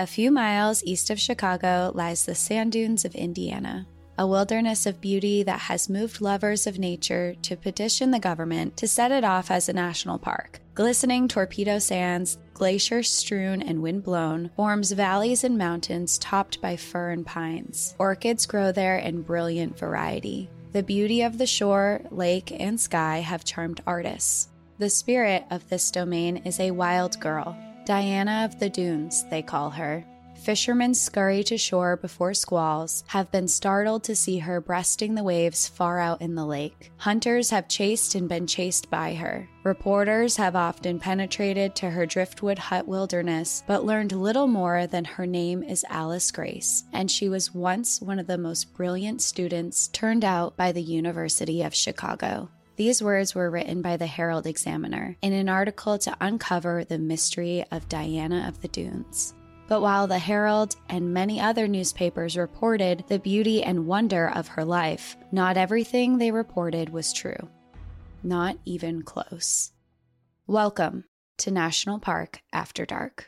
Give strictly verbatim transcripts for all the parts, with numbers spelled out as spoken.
A few miles east of Chicago lies the sand dunes of Indiana, a wilderness of beauty that has moved lovers of nature to petition the government to set it off as a national park. Glistening torpedo sands, glacier-strewn and wind-blown, forms valleys and mountains topped by fir and pines. Orchids grow there in brilliant variety. The beauty of the shore, lake, and sky have charmed artists. The spirit of this domain is a wild girl, Diana of the Dunes, they call her. Fishermen scurry to shore before squalls, have been startled to see her breasting the waves far out in the lake. Hunters have chased and been chased by her. Reporters have often penetrated to her driftwood hut wilderness, but learned little more than her name is Alice Grace, and she was once one of the most brilliant students turned out by the University of Chicago. These words were written by the Herald Examiner in an article to uncover the mystery of Diana of the Dunes. But while the Herald and many other newspapers reported the beauty and wonder of her life, not everything they reported was true. Not even close. Welcome to National Park After Dark.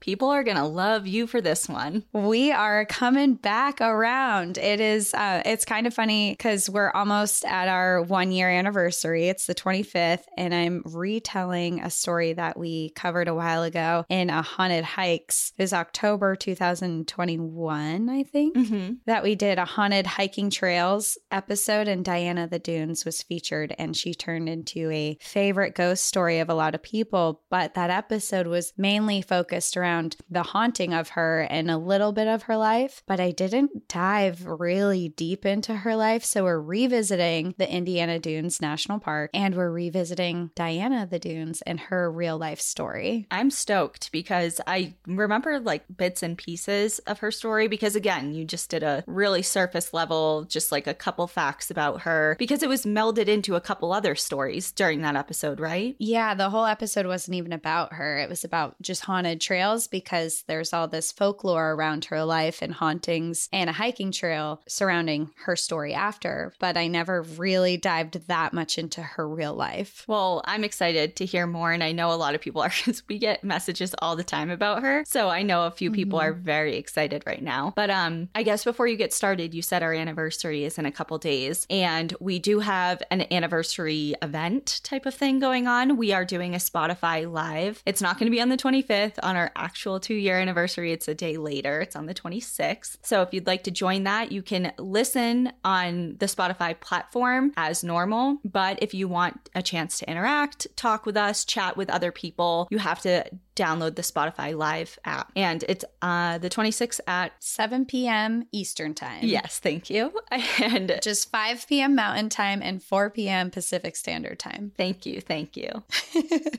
People are going to love you for this one. We are coming back around. It is, uh, it's kind of funny because we're almost at our one year anniversary. It's the twenty-fifth, and I'm retelling a story that we covered a while ago in a Haunted Hikes. It was October two thousand twenty-one, I think, mm-hmm. that we did a Haunted Hiking Trails episode, and Diana the Dunes was featured, and she turned into a favorite ghost story of a lot of people. But that episode was mainly focused around the haunting of her and a little bit of her life, but I didn't dive really deep into her life. So we're revisiting the Indiana Dunes National Park, and we're revisiting Diana the Dunes and her real life story. I'm stoked because I remember like bits and pieces of her story, because again, you just did a really surface level, just like a couple facts about her, because it was melded into a couple other stories during that episode, right? Yeah, the whole episode wasn't even about her. It was about just haunted trails, because there's all this folklore around her life and hauntings and a hiking trail surrounding her story after, but I never really dived that much into her real life. Well, I'm excited to hear more, and I know a lot of people are, because we get messages all the time about her, so I know a few people mm-hmm. are very excited right now. But um, I guess before you get started, you said our anniversary is in a couple days, and we do have an anniversary event type of thing going on. We are doing a Spotify Live. It's not going to be on the twenty-fifth. On our actual two-year anniversary, it's a day later. It's on the twenty-sixth. So if you'd like to join that, you can listen on the Spotify platform as normal. But if you want a chance to interact, talk with us, chat with other people, you have to download the Spotify Live app. And it's uh, the twenty-sixth at seven p.m. Eastern Time. Yes, thank you. And just five p.m. Mountain Time and four p.m. Pacific Standard Time. Thank you. Thank you.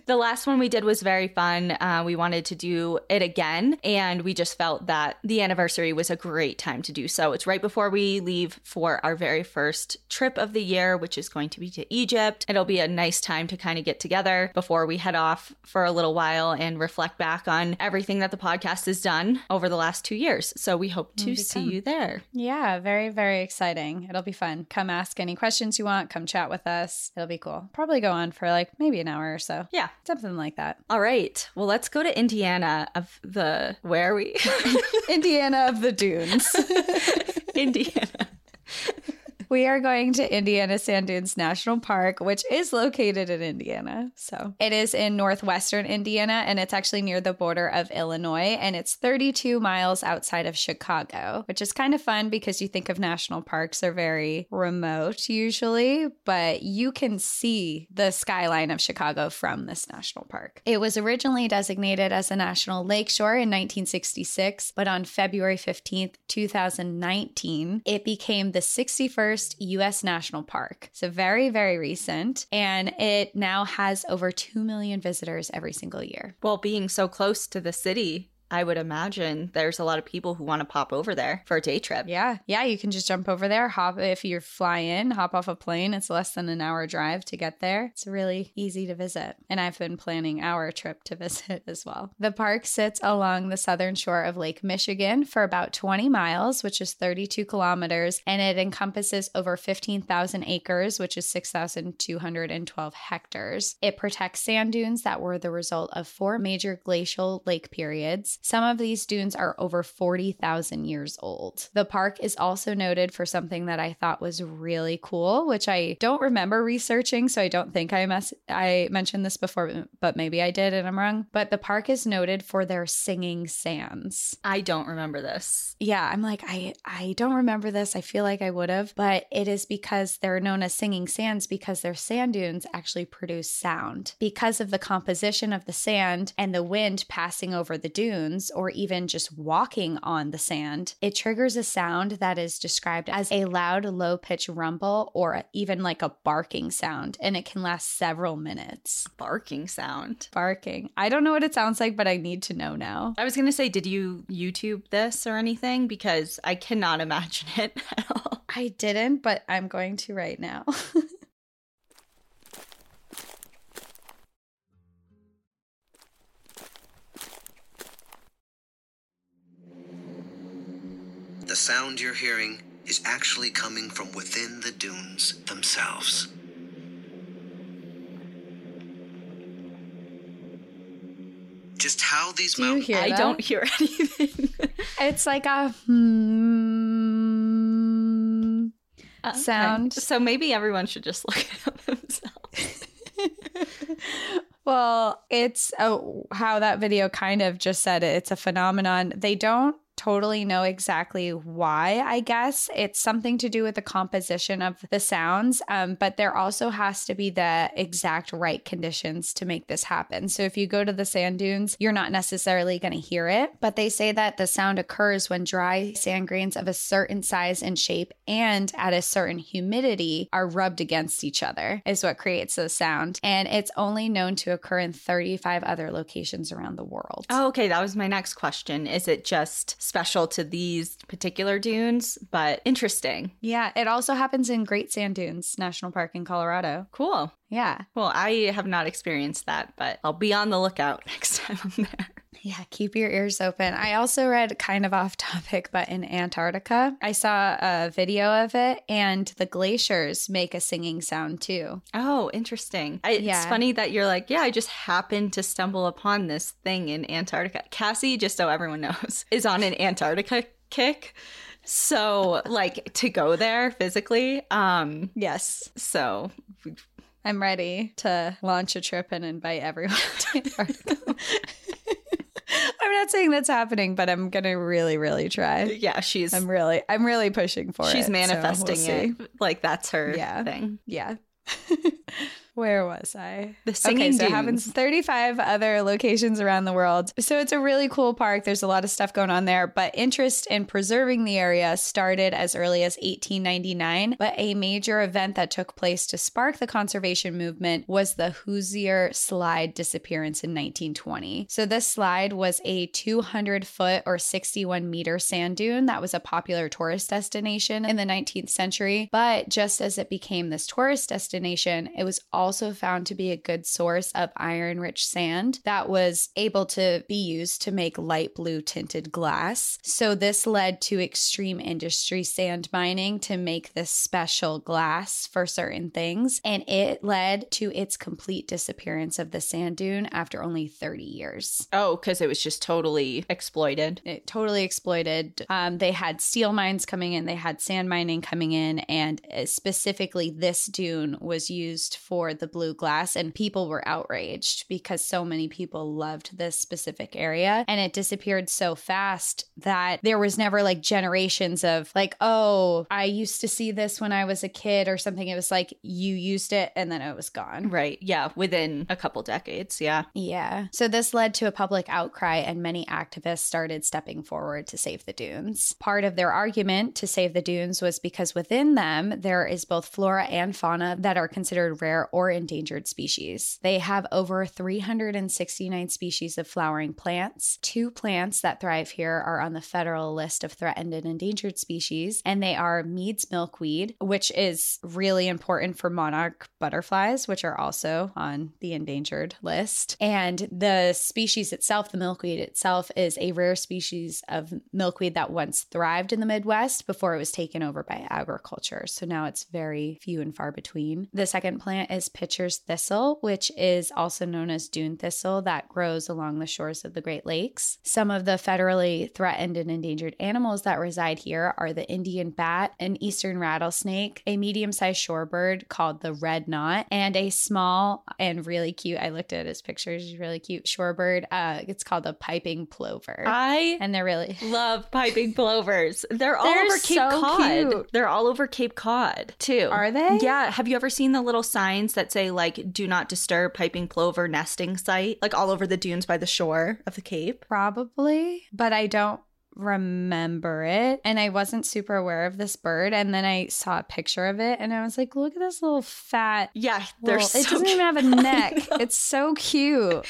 The last one we did was very fun. Uh, we wanted to do it again, and we just felt that the anniversary was a great time to do so. It's right before we leave for our very first trip of the year, which is going to be to Egypt. It'll be a nice time to kind of get together before we head off for a little while and reflect back on everything that the podcast has done over the last two years. So we hope to see you there. Yeah, very, very exciting. It'll be fun. Come ask any questions you want. Come chat with us. It'll be cool. Probably go on for like maybe an hour or so. Yeah. Something like that. All right. Well, let's go to Indiana of the... Where are we? Indiana of the Dunes. Indiana. We are going to Indiana Sand Dunes National Park, which is located in Indiana. So it is in northwestern Indiana, and it's actually near the border of Illinois, and it's thirty-two miles outside of Chicago, which is kind of fun because you think of national parks are very remote usually, but you can see the skyline of Chicago from this national park. It was originally designated as a national lakeshore in nineteen sixty-six, but on February fifteenth, two thousand nineteen, it became the sixty-first U S National Park. So very, very recent. And it now has over two million visitors every single year. Well, being so close to the city I would imagine there's a lot of people who want to pop over there for a day trip. Yeah. Yeah. You can just jump over there. Hop if you fly in, hop off a plane. It's less than an hour drive to get there. It's really easy to visit. And I've been planning our trip to visit as well. The park sits along the southern shore of Lake Michigan for about twenty miles, which is thirty-two kilometers. And it encompasses over fifteen thousand acres, which is six thousand two hundred twelve hectares. It protects sand dunes that were the result of four major glacial lake periods. Some of these dunes are over forty thousand years old. The park is also noted for something that I thought was really cool, which I don't remember researching, so I don't think I mess- I mentioned this before, but maybe I did and I'm wrong. But the park is noted for their singing sands. I don't remember this. Yeah, I'm like, I, I don't remember this. I feel like I would have, but it is because they're known as singing sands because their sand dunes actually produce sound. Because of the composition of the sand and the wind passing over the dunes, or even just walking on the sand, it triggers a sound that is described as a loud, low-pitched rumble or even like a barking sound, and it can last several minutes. Barking sound. Barking. I don't know what it sounds like, but I need to know now. I was going to say, did you YouTube this or anything? Because I cannot imagine it at all. I didn't, but I'm going to right now. The sound you're hearing is actually coming from within the dunes themselves. Just how these mountains... I that? Don't hear anything. It's like a hmm uh, sound. Okay. So maybe everyone should just look it up themselves. Well, it's oh, how that video kind of just said it. It's a phenomenon. They don't totally know exactly why, I guess. It's something to do with the composition of the sounds, um, but there also has to be the exact right conditions to make this happen. So if you go to the sand dunes, you're not necessarily going to hear it, but they say that the sound occurs when dry sand grains of a certain size and shape and at a certain humidity are rubbed against each other is what creates the sound. And it's only known to occur in thirty-five other locations around the world. Oh, okay. That was my next question. Is it just special to these particular dunes, but interesting. Yeah, it also happens in Great Sand Dunes National Park in Colorado. Cool. Yeah. Well, I have not experienced that, but I'll be on the lookout next time I'm there. Yeah, keep your ears open. I also read, kind of off topic, but in Antarctica, I saw a video of it, and the glaciers make a singing sound too. Oh, interesting. I, yeah. It's funny that you're like, yeah, I just happened to stumble upon this thing in Antarctica. Cassie, just so everyone knows, is on an Antarctica kick. So, like, to go there physically. Um, yes. So... I'm ready to launch a trip and invite everyone to Antarctica. I'm not saying that's happening, but I'm going to really, really try. Yeah, she's... I'm really I'm really pushing for she's it. She's manifesting so we'll it. Like, that's her yeah. thing. Yeah. Where was I? The singing okay, so dunes. It happens thirty-five other locations around the world. So it's a really cool park. There's a lot of stuff going on there, but interest in preserving the area started as early as eighteen ninety-nine. But a major event that took place to spark the conservation movement was the Hoosier Slide disappearance in nineteen twenty. So this slide was a two hundred foot or sixty-one meter sand dune that was a popular tourist destination in the nineteenth century. But just as it became this tourist destination, it was all also found to be a good source of iron-rich sand that was able to be used to make light blue tinted glass. So this led to extreme industry sand mining to make this special glass for certain things, and it led to its complete disappearance of the sand dune after only thirty years. Oh, because it was just totally exploited. It totally exploited. Um, they had steel mines coming in, they had sand mining coming in, and specifically this dune was used for the blue glass, and people were outraged because so many people loved this specific area, and it disappeared so fast that there was never like generations of like, oh, I used to see this when I was a kid or something. It was like you used it and then it was gone. Right. Yeah. Within a couple decades. Yeah. Yeah. So this led to a public outcry, and many activists started stepping forward to save the dunes. Part of their argument to save the dunes was because within them there is both flora and fauna that are considered rare or or endangered species. They have over three hundred sixty-nine species of flowering plants. Two plants that thrive here are on the federal list of threatened and endangered species, and they are Mead's milkweed, which is really important for monarch butterflies, which are also on the endangered list. And the species itself, the milkweed itself, is a rare species of milkweed that once thrived in the Midwest before it was taken over by agriculture. So now it's very few and far between. The second plant is Pitcher's thistle, which is also known as Dune Thistle, that grows along the shores of the Great Lakes. Some of the federally threatened and endangered animals that reside here are the Indian bat, an eastern rattlesnake, a medium-sized shorebird called the Red Knot, and a small and really cute, I looked at his pictures, he's really cute, shorebird. Uh, it's called the Piping Plover. I and they're really love Piping Plovers. They're all they're over Cape so Cod. Cute. They're all over Cape Cod, too. Are they? Yeah. Have you ever seen the little signs that say, like, do not disturb Piping Plover nesting site? Like, all over the dunes by the shore of the Cape? Probably. But I don't remember it, and I wasn't super aware of this bird, and then I saw a picture of it and I was like, look at this little fat yeah they're little, so it doesn't cute. Even have a neck. It's so cute.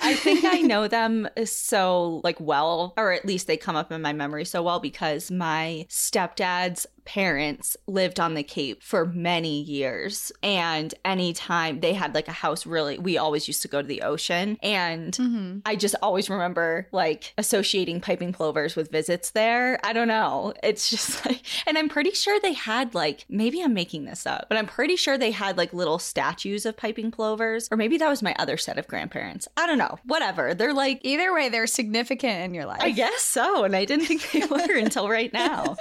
I think I know them so like well, or at least they come up in my memory so well, because my stepdad's parents lived on the Cape for many years, and anytime they had like a house, really we always used to go to the ocean, and mm-hmm. I just always remember like associating Piping Plovers with visits there. I don't know, it's just like, and I'm pretty sure they had like, maybe I'm making this up, but I'm pretty sure they had like little statues of Piping Plovers, or maybe that was my other set of grandparents, I don't know, whatever. They're like, either way they're significant in your life. I guess so, and I didn't think they were until right now.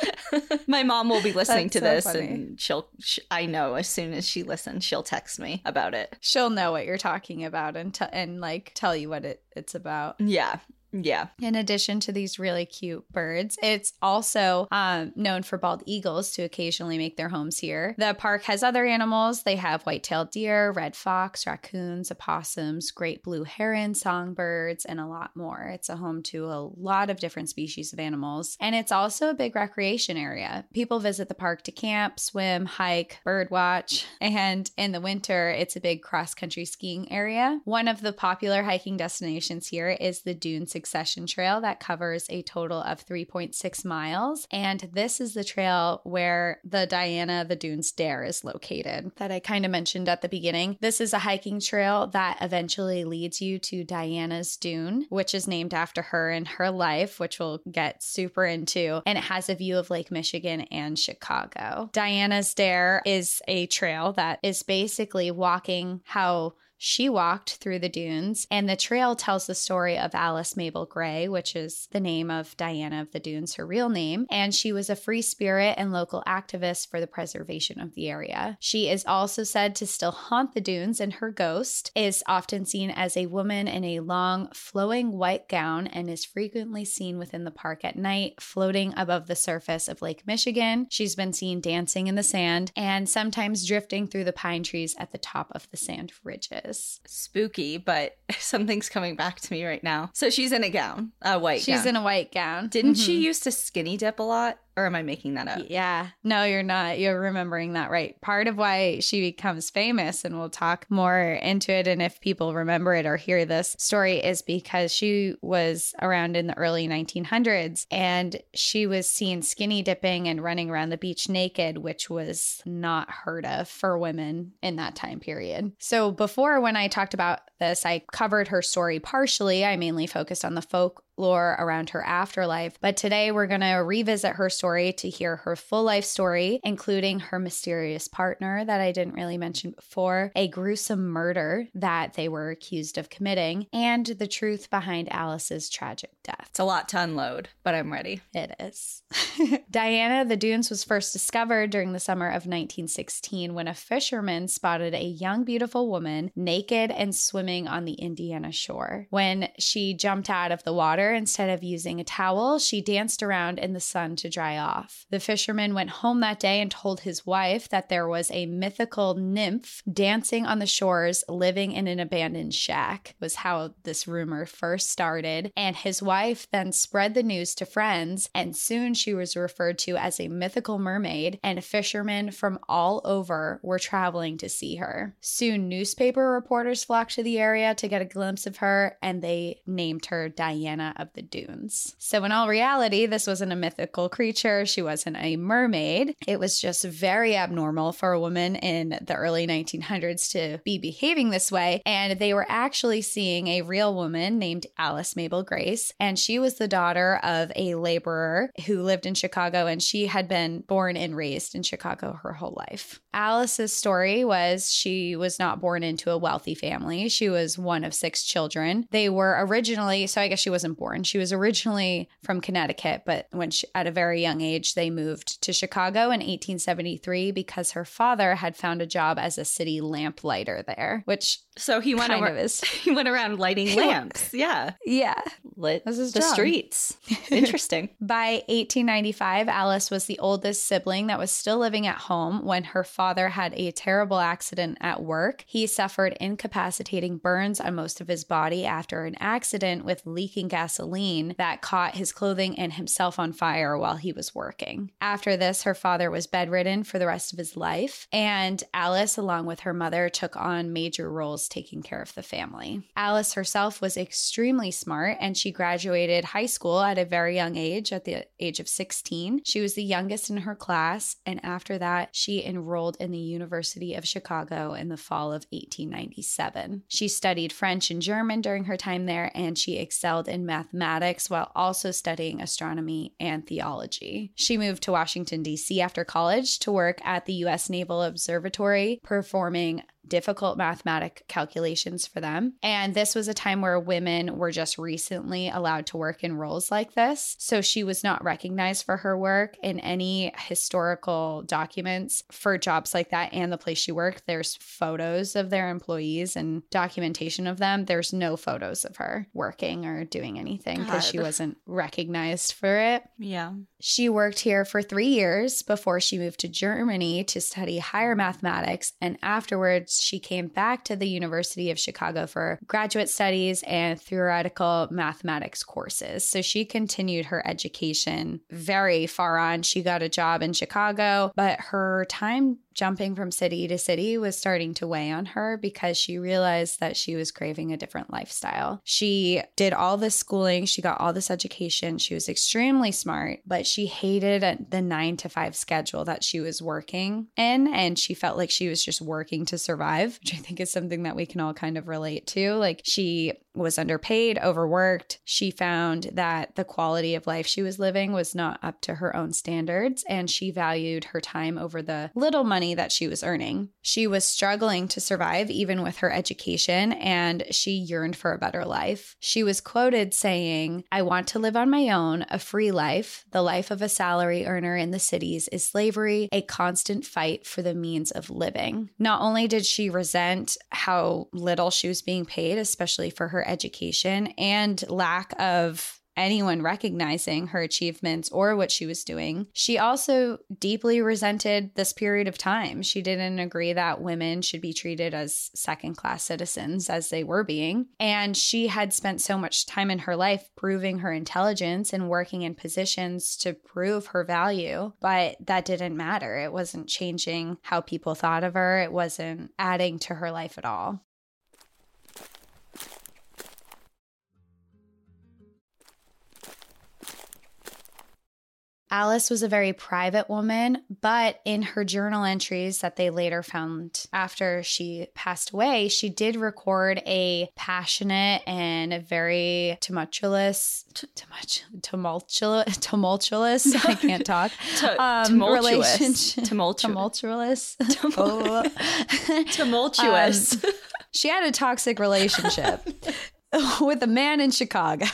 My mom will be listening That's to so this funny. And she'll she, I know as soon as she listens she'll text me about it. She'll know what you're talking about and t- and like tell you what it, it's about. Yeah. Yeah. In addition to these really cute birds, it's also um, known for bald eagles to occasionally make their homes here. The park has other animals. They have white-tailed deer, red fox, raccoons, opossums, great blue heron, songbirds, and a lot more. It's a home to a lot of different species of animals. And it's also a big recreation area. People visit the park to camp, swim, hike, bird watch. And in the winter, it's a big cross-country skiing area. One of the popular hiking destinations here is the Dunes Succession Trail that covers a total of three point six miles, and this is the trail where the Diana of the Dunes Dare is located that I kind of mentioned at the beginning. This is a hiking trail that eventually leads you to Diana's Dune, which is named after her and her life, which we'll get super into, and it has a view of Lake Michigan and Chicago. Diana's Dare is a trail that is basically walking how she walked through the dunes, and the trail tells the story of Alice Mabel Gray, which is the name of Diana of the Dunes, her real name, and she was a free spirit and local activist for the preservation of the area. She is also said to still haunt the dunes, and her ghost is often seen as a woman in a long, flowing white gown and is frequently seen within the park at night, floating above the surface of Lake Michigan. She's been seen dancing in the sand and sometimes drifting through the pine trees at the top of the sand ridges. Spooky, but something's coming back to me right now. So she's in a gown, a white she's gown. She's in a white gown. Didn't mm-hmm. she used to skinny dip a lot? Or am I making that up? Yeah. No, you're not. You're remembering that right. Part of why she becomes famous, and we'll talk more into it, and if people remember it or hear this story, is because she was around in the early nineteen hundreds, and she was seen skinny dipping and running around the beach naked, which was not heard of for women in that time period. So before, when I talked about this, I covered her story partially. I mainly focused on the folk lore around her afterlife, but today we're going to revisit her story to hear her full life story, including her mysterious partner that I didn't really mention before, a gruesome murder that they were accused of committing, and the truth behind Alice's tragic death. It's a lot to unload, but I'm ready. It is. Diana of the Dunes was first discovered during the summer of nineteen sixteen when a fisherman spotted a young beautiful woman naked and swimming on the Indiana shore. When she jumped out of the water, water instead of using a towel, she danced around in the sun to dry off. The fisherman went home that day and told his wife that there was a mythical nymph dancing on the shores, living in an abandoned shack, was how this rumor first started. And his wife then spread the news to friends, and soon she was referred to as a mythical mermaid, and fishermen from all over were traveling to see her. Soon, newspaper reporters flocked to the area to get a glimpse of her, and they named her Diana of the Dunes. So in all reality, this wasn't a mythical creature. She wasn't a mermaid. It was just very abnormal for a woman in the early nineteen hundreds to be behaving this way, and they were actually seeing a real woman named Alice Mabel Gray, and she was the daughter of a laborer who lived in Chicago, and she had been born and raised in Chicago her whole life. Alice's story was she was not born into a wealthy family. She was one of six children. They were originally, so I guess she wasn't born. She was originally from Connecticut, but when she, at a very young age, they moved to Chicago in eighteen seventy-three because her father had found a job as a city lamplighter there, which so he went kind over, of is. He went around lighting lamps. Yeah. Yeah. Lit this is the job. Streets. Interesting. By eighteen ninety-five, Alice was the oldest sibling that was still living at home when her father had a terrible accident at work. He suffered incapacitating burns on most of his body after an accident with leaking gasoline that caught his clothing and himself on fire while he was working. After this, her father was bedridden for the rest of his life, and Alice, along with her mother, took on major roles taking care of the family. Alice herself was extremely smart, and she graduated high school at a very young age, at the age of sixteen. She was the youngest in her class, and after that, she enrolled in the University of Chicago in the fall of eighteen ninety-seven. She studied French and German during her time there, and she excelled in mathematics while also studying astronomy and theology. She moved to Washington, D C after college to work at the U S Naval Observatory, performing difficult mathematic calculations for them. And this was a time where women were just recently allowed to work in roles like this. So she was not recognized for her work in any historical documents for jobs like that and the place she worked. There's photos of their employees and documentation of them. There's no photos of her working or doing anything because she wasn't recognized for it. Yeah. She worked here for three years before she moved to Germany to study higher mathematics, and afterwards she came back to the University of Chicago for graduate studies and theoretical mathematics courses. So she continued her education very far on. She got a job in Chicago, but her time jumping from city to city was starting to weigh on her because she realized that she was craving a different lifestyle. She did all this schooling. She got all this education. She was extremely smart, but she hated the nine to five schedule that she was working in. And she felt like she was just working to survive, which I think is something that we can all kind of relate to. Like, she was underpaid, overworked. She found that the quality of life she was living was not up to her own standards, and she valued her time over the little money that she was earning. She was struggling to survive even with her education, and she yearned for a better life. She was quoted saying, "I want to live on my own, a free life. The life of a salary earner in the cities is slavery, a constant fight for the means of living." Not only did she resent how little she was being paid, especially for her education, and lack of anyone recognizing her achievements or what she was doing, she also deeply resented this period of time. She didn't agree that women should be treated as second-class citizens as they were being. And she had spent so much time in her life proving her intelligence and working in positions to prove her value, but that didn't matter. It wasn't changing how people thought of her. It wasn't adding to her life at all. Alice was a very private woman, but in her journal entries that they later found after she passed away, she did record a passionate and a very tumultuous, t- tumultuous, tumultuous, I can't talk, t- um, tumultuous, relationship. Tumultuous. Tumultuous. Tumultuous. um, she had a toxic relationship. with a man in Chicago.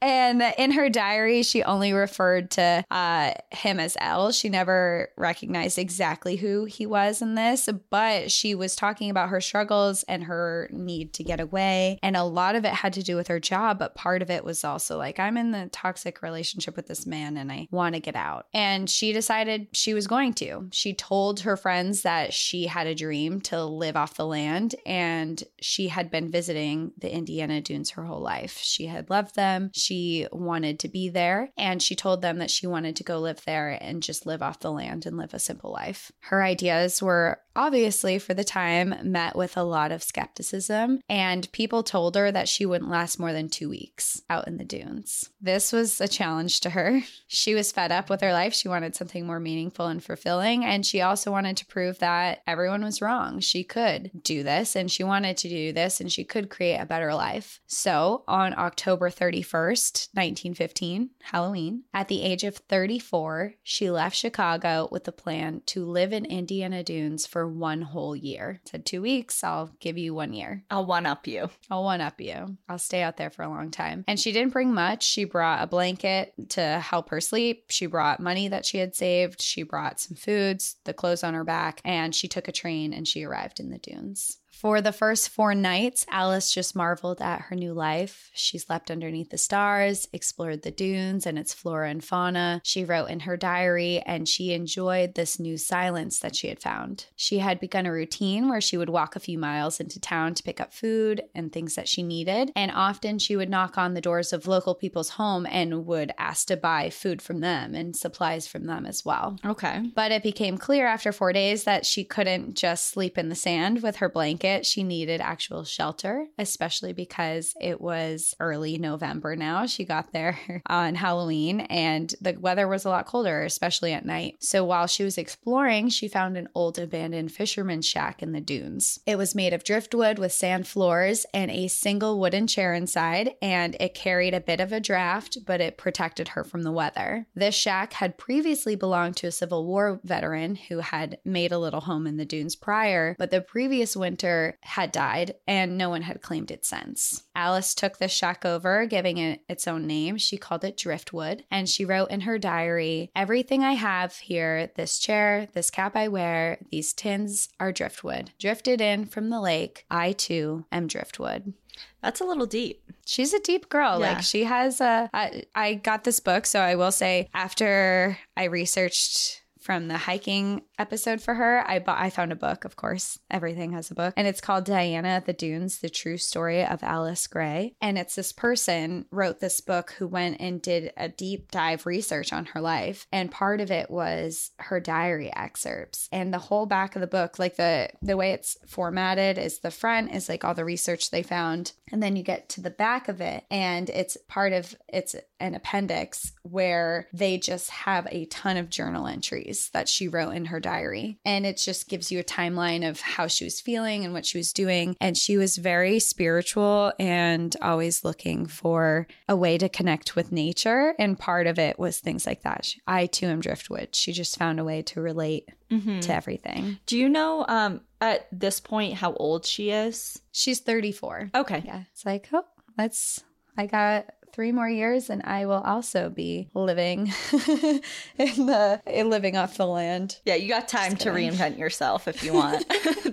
And in her diary, she only referred to uh, him as L. She never recognized exactly who he was in this, but she was talking about her struggles and her need to get away. And a lot of it had to do with her job, but part of it was also like, I'm in the toxic relationship with this man and I want to get out. And she decided she was going to. She told her friends that she had a dream to live off the land, and she had been visiting the Indiana Dunes her whole life. She had loved them. She wanted to be there, and she told them that she wanted to go live there and just live off the land and live a simple life. Her ideas were obviously, for the time, met with a lot of skepticism, and people told her that she wouldn't last more than two weeks out in the dunes. This was a challenge to her. She was fed up with her life. She wanted something more meaningful and fulfilling, and she also wanted to prove that everyone was wrong. She could do this, and she wanted to do this, and she could create a better life. So on October thirty-first, nineteen fifteen, Halloween, at the age of thirty-four, she left Chicago with the plan to live in Indiana Dunes for one whole year. I said two weeks, I'll give you one year. I'll one-up you. I'll one-up you. I'll stay out there for a long time. And she didn't bring much. She brought a blanket to help her sleep. She brought money that she had saved. She brought some foods, the clothes on her back, and she took a train and she arrived in the dunes. For the first four nights, Alice just marveled at her new life. She slept underneath the stars, explored the dunes and its flora and fauna. She wrote in her diary, and she enjoyed this new silence that she had found. She had begun a routine where she would walk a few miles into town to pick up food and things that she needed, and often she would knock on the doors of local people's home and would ask to buy food from them and supplies from them as well. Okay. But it became clear after four days that she couldn't just sleep in the sand with her blanket. She needed actual shelter, especially because it was early November now. She got there on Halloween, and the weather was a lot colder, especially at night. So while she was exploring, she found an old abandoned fisherman's shack in the dunes. It was made of driftwood with sand floors and a single wooden chair inside, and it carried a bit of a draft, but it protected her from the weather. This shack had previously belonged to a Civil War veteran who had made a little home in the dunes prior, but the previous winter had died, and no one had claimed it since. Alice took the shack over, giving it its own name. She called it Driftwood, and she wrote in her diary, "Everything I have here, this chair, this cap I wear, these tins are driftwood. Drifted in from the lake, I too am driftwood." That's a little deep. She's a deep girl. Yeah. Like, she has a... I, I got this book, so I will say, after I researched... from the hiking episode for her, I bought, I found a book, of course. Everything has a book. And it's called Diana of the Dunes, The True Story of Alice Gray. And it's this person wrote this book who went and did a deep dive research on her life. And part of it was her diary excerpts. And the whole back of the book, like the, the way it's formatted is the front is like all the research they found. And then you get to the back of it, and it's part of, it's an appendix where they just have a ton of journal entries that she wrote in her diary. And it just gives you a timeline of how she was feeling and what she was doing. And she was very spiritual and always looking for a way to connect with nature. And part of it was things like that. She, I too am driftwood. She just found a way to relate mm-hmm. to everything. Do you know um, at this point how old she is? She's thirty-four. Okay. Yeah. It's like, oh, let's, I got... three more years and I will also be living in the in living off the land. Yeah, you got time to reinvent yourself if you want.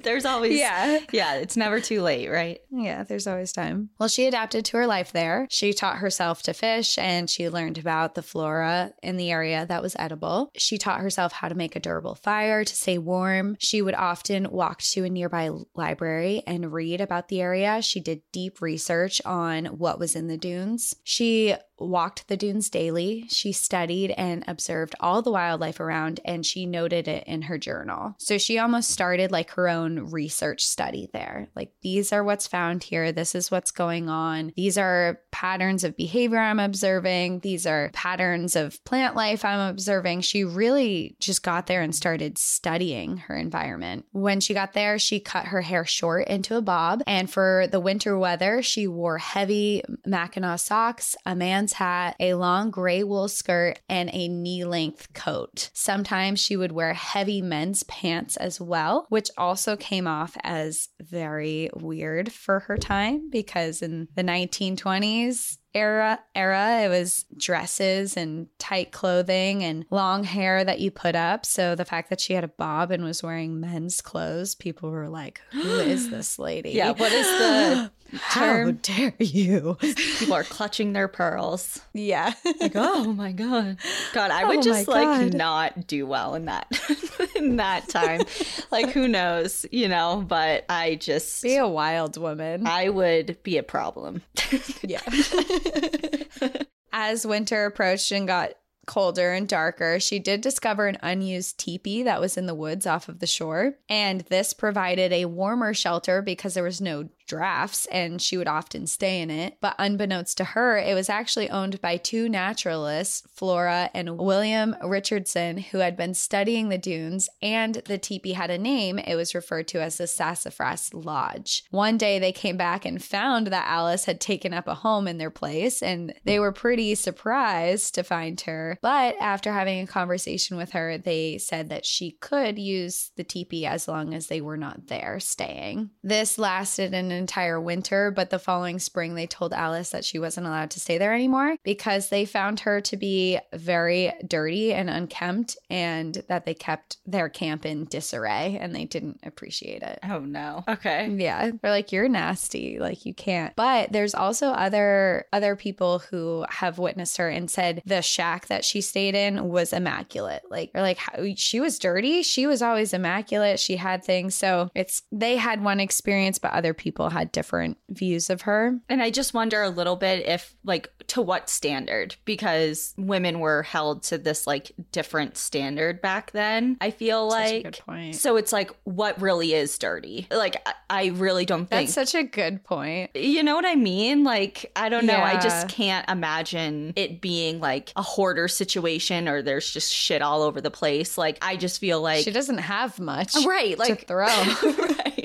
There's always yeah. yeah, it's never too late, right? Yeah, there's always time. Well, she adapted to her life there. She taught herself to fish, and she learned about the flora in the area that was edible. She taught herself how to make a durable fire to stay warm. She would often walk to a nearby library and read about the area. She did deep research on what was in the dunes. She walked the dunes daily. She studied and observed all the wildlife around, and she noted it in her journal. So she almost started like her own research study there. Like, these are what's found here. This is what's going on. These are patterns of behavior I'm observing. These are patterns of plant life I'm observing. She really just got there and started studying her environment. When she got there, she cut her hair short into a bob. And for the winter weather, she wore heavy Mackinac socks, a man's Sands hat, a long gray wool skirt, and a knee-length coat. Sometimes she would wear heavy men's pants as well, which also came off as very weird for her time, because in the nineteen twenties era, era, it was dresses and tight clothing and long hair that you put up. So the fact that she had a bob and was wearing men's clothes, people were like, who is this lady? Yeah, what is the term? How dare you? People are clutching their pearls. Yeah. Like, oh my God. God, I would oh just like God. not do well in that, in that time. Like, who knows, you know, but I just. Be a wild woman. I would be a problem. Yeah. As winter approached and got colder and darker, she did discover an unused teepee that was in the woods off of the shore, and this provided a warmer shelter because there was no drafts and she would often stay in it. But unbeknownst to her, it was actually owned by two naturalists, Flora and William Richardson, who had been studying the dunes, and the teepee had a name. It was referred to as the Sassafras Lodge. One day they came back and found that Alice had taken up a home in their place, and they were pretty surprised to find her. But after having a conversation with her, they said that she could use the teepee as long as they were not there staying. This lasted an entire winter, but the following spring they told Alice that she wasn't allowed to stay there anymore because they found her to be very dirty and unkempt, and that they kept their camp in disarray and they didn't appreciate it. Oh no. Okay. Yeah. They're like, you're nasty. Like, you can't. But there's also other other people who have witnessed her and said the shack that she stayed in was immaculate. Like, they're like, how, she was dirty? She was always immaculate. She had things. So it's, they had one experience, but other people had different views of her. And I just wonder a little bit if, like, to what standard? Because women were held to this, like, different standard back then, I feel. That's like a good point. So it's like, what really is dirty? Like, I really don't think. That's such a good point. You know what I mean? Like, I don't know. Yeah. I just can't imagine it being like a hoarder situation or there's just shit all over the place. Like, I just feel like she doesn't have much, right, like, to throw. Right.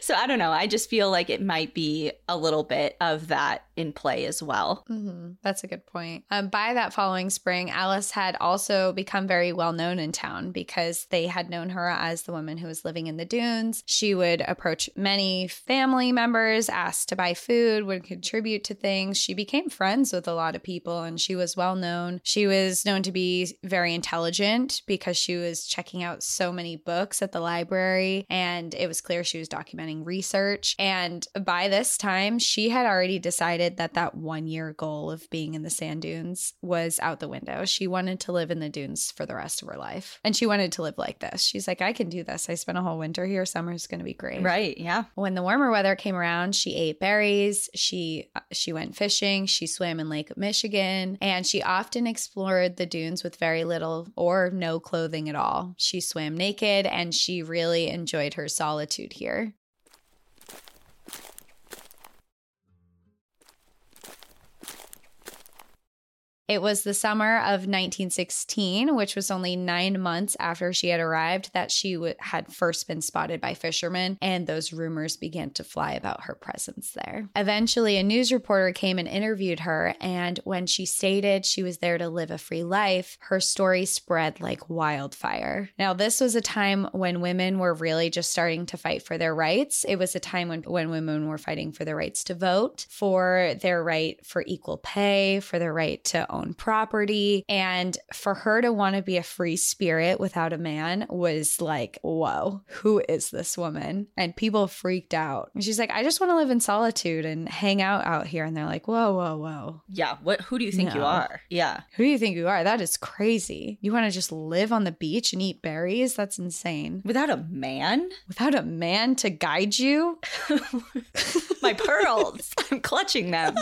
So I don't know. I just feel like it might be a little bit of that in play as well. Mm-hmm. That's a good point. Um, by that following spring, Alice had also become very well known in town because they had known her as the woman who was living in the dunes. She would approach many family members, ask to buy food, would contribute to things. She became friends with a lot of people and she was well known. She was known to be very intelligent because she was checking out so many books at the library, and it was clear she was documenting research. And by this time, she had already decided that that one year goal of being in the sand dunes was out the window. She wanted to live in the dunes for the rest of her life. And she wanted to live like this. She's like, I can do this. I spent a whole winter here. Summer's going to be great. Right. Yeah. When the warmer weather came around, she ate berries. She she went fishing. She swam in Lake Michigan. And she often explored the dunes with very little or no clothing at all. She swam naked and she really enjoyed her solitude here. It was the summer of nineteen sixteen, which was only nine months after she had arrived, that she w- had first been spotted by fishermen, and those rumors began to fly about her presence there. Eventually, a news reporter came and interviewed her, and when she stated she was there to live a free life, her story spread like wildfire. Now, this was a time when women were really just starting to fight for their rights. It was a time when, when women were fighting for their rights to vote, for their right for equal pay, for their right to own property, and for her to want to be a free spirit without a man was like, whoa, who is this woman? And people freaked out. And she's like, I just want to live in solitude and hang out out here. And they're like, whoa, whoa, whoa. Yeah. What? Who do you think no. you are? Yeah. Who do you think you are? That is crazy. You want to just live on the beach and eat berries? That's insane. Without a man? Without a man to guide you? My pearls. I'm clutching them.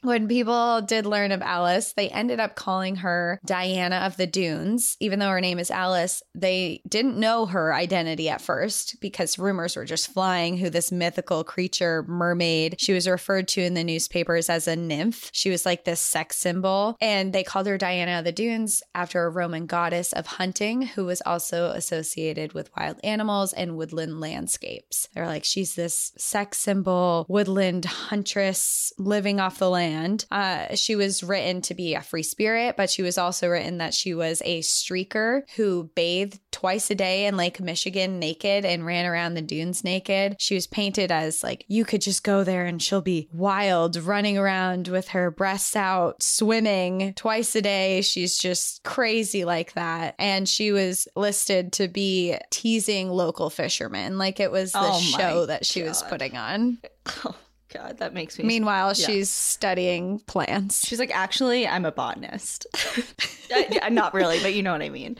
When people did learn of Alice, they ended up calling her Diana of the Dunes. Even though her name is Alice, they didn't know her identity at first because rumors were just flying who this mythical creature mermaid. She was referred to in the newspapers as a nymph. She was like this sex symbol. And they called her Diana of the Dunes after a Roman goddess of hunting who was also associated with wild animals and woodland landscapes. They're like, she's this sex symbol, woodland huntress living off the land. land. Uh, she was written to be a free spirit, but she was also written that she was a streaker who bathed twice a day in Lake Michigan naked and ran around the dunes naked. She was painted as like, you could just go there and she'll be wild, running around with her breasts out, swimming twice a day. She's just crazy like that. And she was listed to be teasing local fishermen, like it was the oh show that she God. was putting on. Oh. God, that makes me... Meanwhile, yeah. she's studying plants. She's like, actually, I'm a botanist. I, not really, but you know what I mean.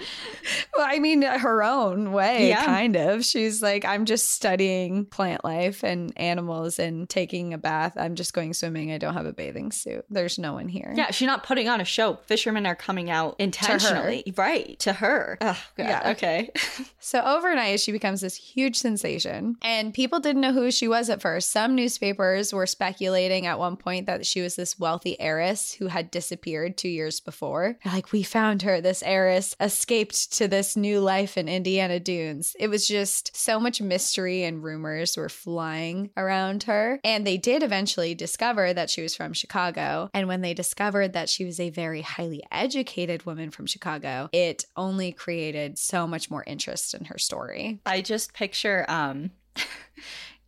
Well, I mean, her own way, yeah. kind of. She's like, I'm just studying plant life and animals and taking a bath. I'm just going swimming. I don't have a bathing suit. There's no one here. Yeah, she's not putting on a show. Fishermen are coming out intentionally. To right. To her. Oh, God. Yeah. Okay. So overnight, she becomes this huge sensation. And people didn't know who she was at first. Some newspapers were speculating at one point that she was this wealthy heiress who had disappeared two years before. Like, we found her. This heiress escaped to this new life in Indiana Dunes. It was just so much mystery and rumors were flying around her. And they did eventually discover that she was from Chicago. And when they discovered that she was a very highly educated woman from Chicago, it only created so much more interest in her story. I just picture... um.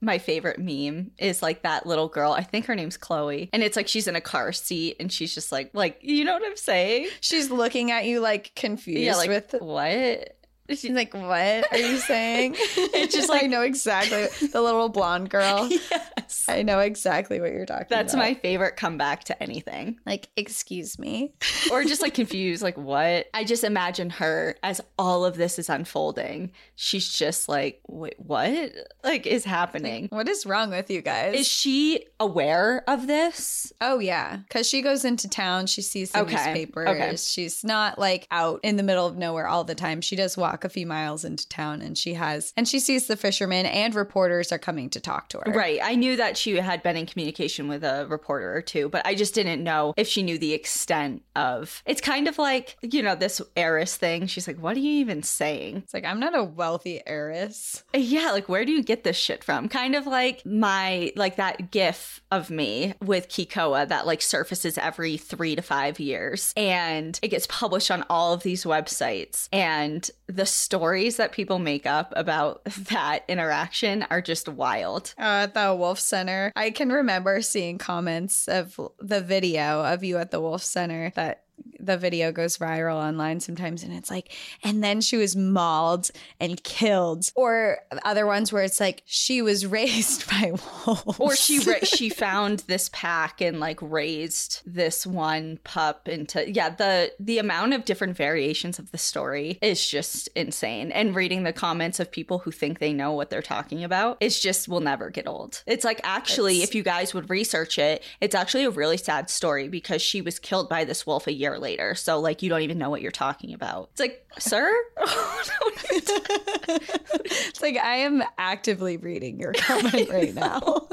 My favorite meme is like that little girl. I think her name's Chloe. And it's like she's in a car seat and she's just like, like, you know what I'm saying? She's looking at you like confused yeah, like, with what? She's like, what are you saying? It's just like, I know exactly. The little blonde girl. Yes. I know exactly what you're talking That's about. That's my favorite comeback to anything. Like, excuse me. Or just like confused, like what? I just imagine her as all of this is unfolding. She's just like, wait, what? Like is happening? What is wrong with you guys? Is she aware of this? Oh, yeah. Because she goes into town. She sees the okay. newspapers. Okay. She's not like out in the middle of nowhere all the time. She does walk a few miles into town and she has and she sees the fishermen and reporters are coming to talk to her. Right. I knew that she had been in communication with a reporter or two, but I just didn't know if she knew the extent of it's kind of like, you know, this heiress thing. She's like, what are you even saying? It's like, I'm not a wealthy heiress. Yeah. Like, where do you get this shit from? Kind of like my like that gif of me with Kikoa that like surfaces every three to five years and it gets published on all of these websites. And the stories that people make up about that interaction are just wild. Uh, at the Wolf Center, I can remember seeing comments of the video of you at the Wolf Center that the video goes viral online sometimes and it's like, and then she was mauled and killed, or other ones where it's like she was raised by wolves, or she ra- she found this pack and like raised this one pup into yeah the the amount of different variations of the story is just insane. And reading the comments of people who think they know what they're talking about, it's just will never get old. It's like, actually it's- if you guys would research it, it's actually a really sad story because she was killed by this wolf a year later, so like you don't even know what you're talking about. It's like, sir. It's like, I am actively reading your comment right now.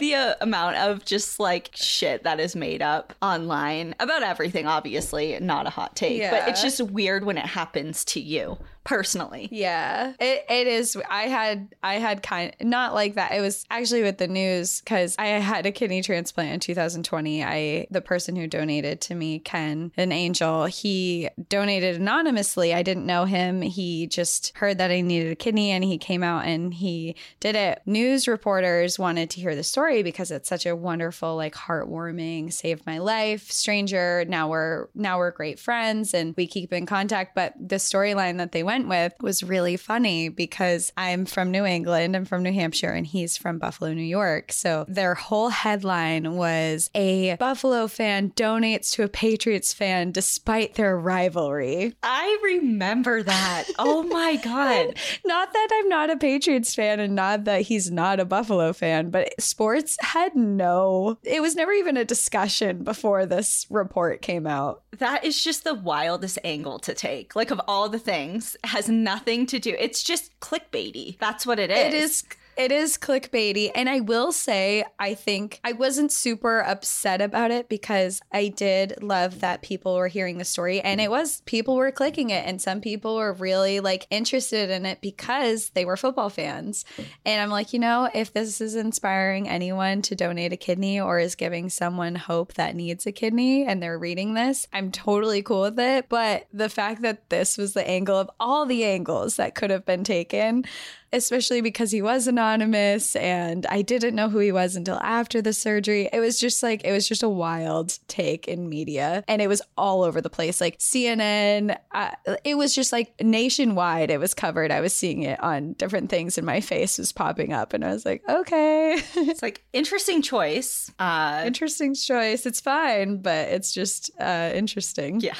The uh, amount of just like shit that is made up online about everything, obviously not a hot take, yeah. but it's just weird when it happens to you personally. Yeah, it it is. I had I had kind of, not like that. It was actually with the news because I had a kidney transplant in two thousand twenty. I the person who donated to me, Ken, an angel, he donated anonymously. I didn't know him. He just heard that I needed a kidney and he came out and he did it. News reporters wanted to hear the story because it's such a wonderful, like heartwarming, saved my life, stranger. Now we're now we're great friends and we keep in contact. But the storyline that they went with was really funny because I'm from New England, I'm from New Hampshire, and he's from Buffalo, New York. So their whole headline was, a Buffalo fan donates to a Patriots fan despite their rivalry. I remember that. Oh my God. Not that I'm not a Patriots fan and not that he's not a Buffalo fan, but sports had no, it was never even a discussion before this report came out. That is just the wildest angle to take. Like, of all the things, has nothing to do. It's just clickbaity. That's what it is. It is It is clickbaity. And I will say, I think I wasn't super upset about it because I did love that people were hearing the story, and it was, people were clicking it, and some people were really like interested in it because they were football fans. And I'm like, you know, if this is inspiring anyone to donate a kidney or is giving someone hope that needs a kidney and they're reading this, I'm totally cool with it. But the fact that this was the angle of all the angles that could have been taken, especially because he was anonymous and I didn't know who he was until after the surgery. It was just like, it was just a wild take in media, and it was all over the place. Like C N N, uh, it was just like nationwide. It was covered. I was seeing it on different things and my face was popping up, and I was like, okay. It's like, interesting choice. Uh, interesting choice. It's fine, but it's just uh, interesting. Yeah.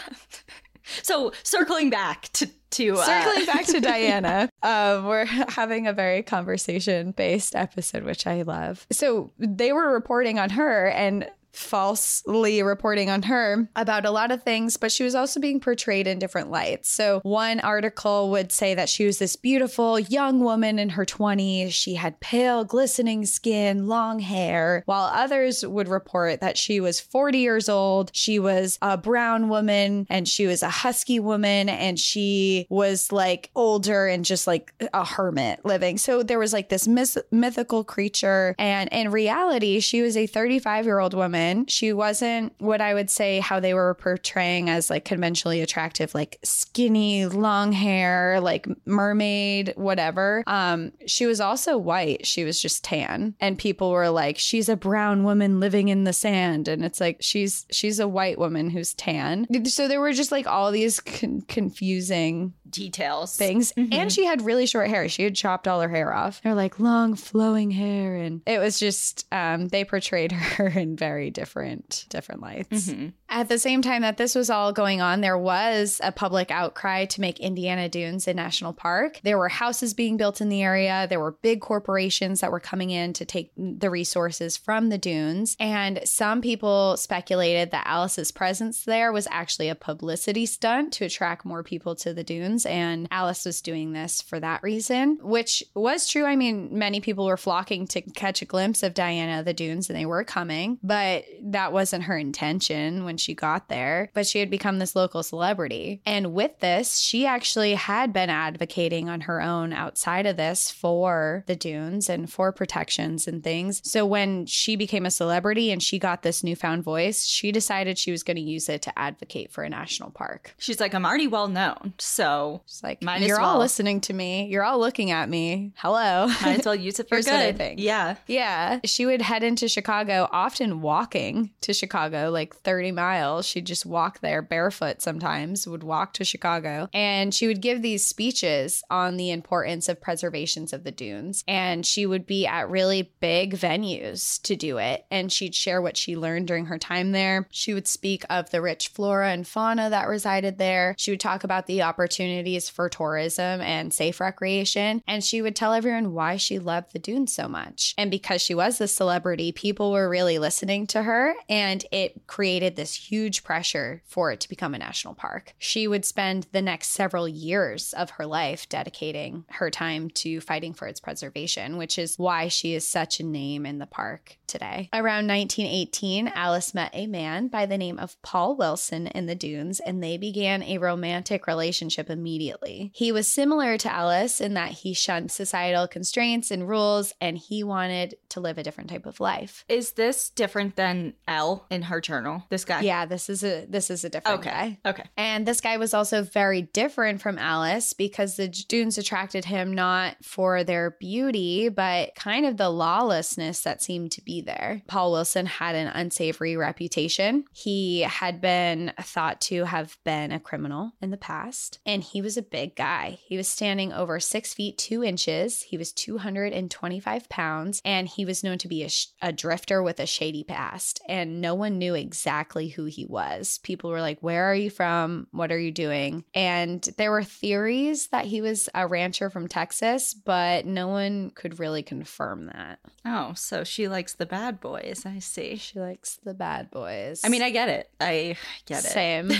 So circling back to to uh... circling back to Diana, um, we're having a very conversation-based episode, which I love. So they were reporting on her and falsely reporting on her about a lot of things, but she was also being portrayed in different lights. So one article would say that she was this beautiful young woman in her twenties. She had pale, glistening skin, long hair, while others would report that she was forty years old. She was a brown woman and she was a husky woman, and she was like older and just like a hermit living. So there was like this myth- mythical creature. And in reality, she was a thirty-five-year-old woman. She wasn't what I would say how they were portraying as like conventionally attractive, like skinny, long hair, like mermaid, whatever. Um, she was also white. She was just tan. And people were like, she's a brown woman living in the sand. And it's like, she's she's a white woman who's tan. So there were just like all these con- confusing details, things. Mm-hmm. And she had really short hair. She had chopped all her hair off. They're like long flowing hair. And it was just um, they portrayed her in very different, different lights. Mm-hmm. At the same time that this was all going on, there was a public outcry to make Indiana Dunes a national park. There were houses being built in the area. There were big corporations that were coming in to take the resources from the dunes. And some people speculated that Alice's presence there was actually a publicity stunt to attract more people to the dunes. And Alice was doing this for that reason, which was true. I mean, many people were flocking to catch a glimpse of Diana of the Dunes, and they were coming, but that wasn't her intention when she got there. But she had become this local celebrity. And with this, she actually had been advocating on her own outside of this for the dunes and for protections and things. So when she became a celebrity and she got this newfound voice, she decided she was going to use it to advocate for a national park. She's like, I'm already well known. So she's like, might you're as well. all listening to me. You're all looking at me. Hello. Might as well use it for good. I think. Yeah. Yeah. She would head into Chicago often walking to Chicago, like thirty miles. She'd just walk there barefoot sometimes, would walk to Chicago. And she would give these speeches on the importance of preservations of the dunes. And she would be at really big venues to do it. And she'd share what she learned during her time there. She would speak of the rich flora and fauna that resided there. She would talk about the opportunities for tourism and safe recreation. And she would tell everyone why she loved the dunes so much. And because she was this celebrity, people were really listening. listening to her, and it created this huge pressure for it to become a national park. She would spend the next several years of her life dedicating her time to fighting for its preservation, which is why she is such a name in the park today. Around nineteen eighteen, Alice met a man by the name of Paul Wilson in the dunes, and they began a romantic relationship immediately. He was similar to Alice in that he shunned societal constraints and rules, and he wanted to live a different type of life. Is this different? Different than Elle in her journal, this guy? Yeah, this is a this is a different okay. guy. Okay. And this guy was also very different from Alice because the dunes attracted him not for their beauty, but kind of the lawlessness that seemed to be there. Paul Wilson had an unsavory reputation. He had been thought to have been a criminal in the past, and he was a big guy. He was standing over six feet two inches. He was two hundred twenty-five pounds, and he was known to be a, sh- a drifter with a shady past, and no one knew exactly who he was. People were like, where are you from? What are you doing? And there were theories that he was a rancher from Texas, but no one could really confirm that. Oh, so she likes the bad boys. I see. She likes the bad boys. I mean, I get it. I get it. Same.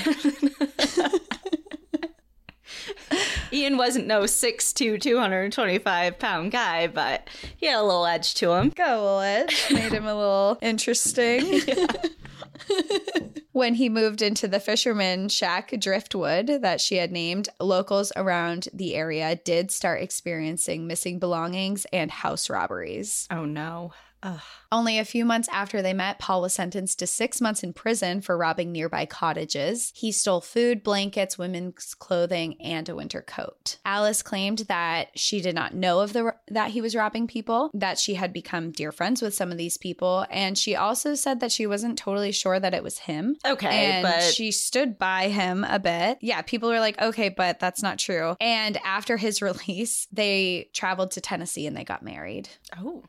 Ian wasn't no six foot two, two hundred twenty-five pound guy, but he had a little edge to him. Got a little edge. Made him a little interesting. Yeah. When he moved into the fisherman shack Driftwood that she had named, locals around the area did start experiencing missing belongings and house robberies. Oh, no. Ugh. Only a few months after they met, Paul was sentenced to six months in prison for robbing nearby cottages. He stole food, blankets, women's clothing, and a winter coat. Alice claimed that she did not know of the that he was robbing people, that she had become dear friends with some of these people, and she also said that she wasn't totally sure that it was him. Okay, and but... she stood by him a bit. Yeah, people were like, okay, but that's not true. And after his release, they traveled to Tennessee and they got married. Oh.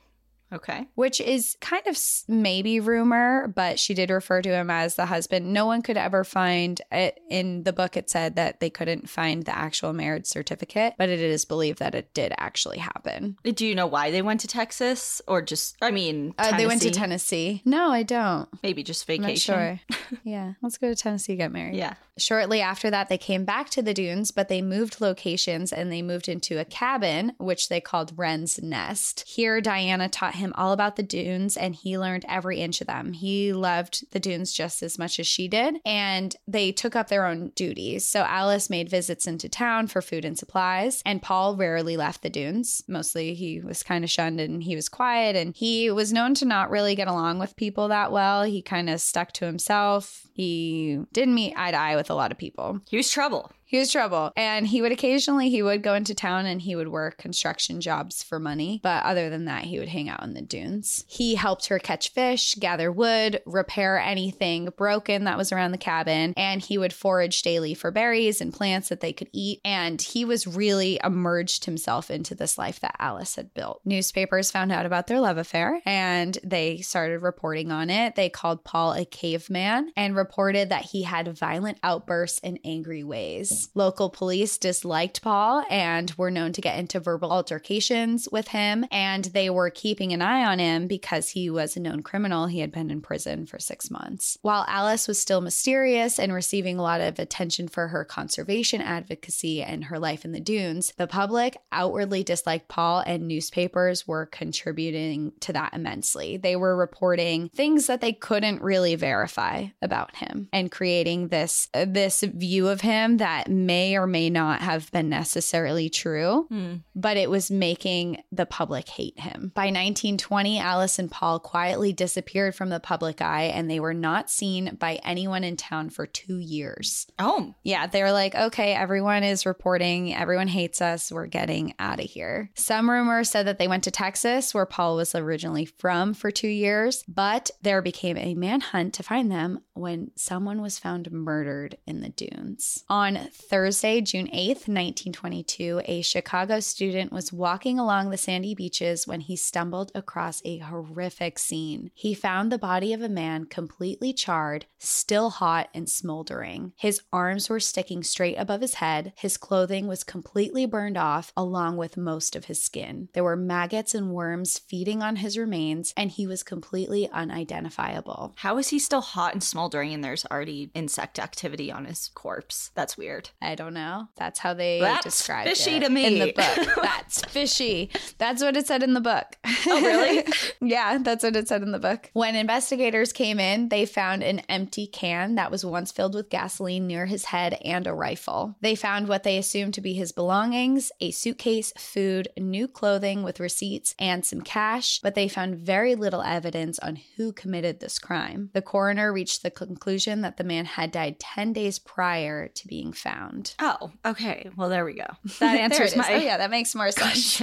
Okay. Which is kind of maybe rumor, but she did refer to him as the husband. No one could ever find it. In the book, it said that they couldn't find the actual marriage certificate, but it is believed that it did actually happen. Do you know why they went to Texas or just, I mean, uh, they went to Tennessee. No, I don't. Maybe just vacation. I'm not sure. Yeah. Let's go to Tennessee, get married. Yeah. Shortly after that, they came back to the dunes, but they moved locations and they moved into a cabin, which they called Wren's Nest. Here, Diana taught him him all about the dunes, and he learned every inch of them. He loved the dunes just as much as she did, and they took up their own duties. So Alice made visits into town for food and supplies, and Paul rarely left the dunes. Mostly he was kind of shunned and he was quiet, and he was known to not really get along with people that well. He kind of stuck to himself. He didn't meet eye to eye with a lot of people. He was trouble. He was trouble. And he would occasionally, he would go into town and he would work construction jobs for money. But other than that, he would hang out in the dunes. He helped her catch fish, gather wood, repair anything broken that was around the cabin. And he would forage daily for berries and plants that they could eat. And he was really immersed himself into this life that Alice had built. Newspapers found out about their love affair and they started reporting on it. They called Paul a caveman and reported that he had violent outbursts and angry ways. Local police disliked Paul and were known to get into verbal altercations with him, and they were keeping an eye on him because he was a known criminal. He had been in prison for six months. While Alice was still mysterious and receiving a lot of attention for her conservation advocacy and her life in the dunes, the public outwardly disliked Paul, and newspapers were contributing to that immensely. They were reporting things that they couldn't really verify about him and creating this, uh, this view of him that may or may not have been necessarily true, mm. but it was making the public hate him. By nineteen twenty, Alice and Paul quietly disappeared from the public eye, and they were not seen by anyone in town for two years. Oh. Yeah, they were like, okay, everyone is reporting, everyone hates us, we're getting out of here. Some rumors said that they went to Texas, where Paul was originally from, for two years, but there became a manhunt to find them when someone was found murdered in the dunes. On Thursday, June eighth, nineteen twenty-two, a Chicago student was walking along the sandy beaches when he stumbled across a horrific scene. He found the body of a man completely charred, still hot and smoldering. His arms were sticking straight above his head. His clothing was completely burned off, along with most of his skin. There were maggots and worms feeding on his remains, and he was completely unidentifiable. How is he still hot and smoldering and there's already insect activity on his corpse? That's weird. I don't know. That's how they That's described it. That's fishy to me. In the book. That's fishy. That's what it said in the book. Oh, really? Yeah, that's what it said in the book. When investigators came in, they found an empty can that was once filled with gasoline near his head and a rifle. They found what they assumed to be his belongings, a suitcase, food, new clothing with receipts, and some cash, but they found very little evidence on who committed this crime. The coroner reached the conclusion that the man had died ten days prior to being found. Found. Oh, okay. Well, there we go. That answers my. Oh, yeah, that makes more sense.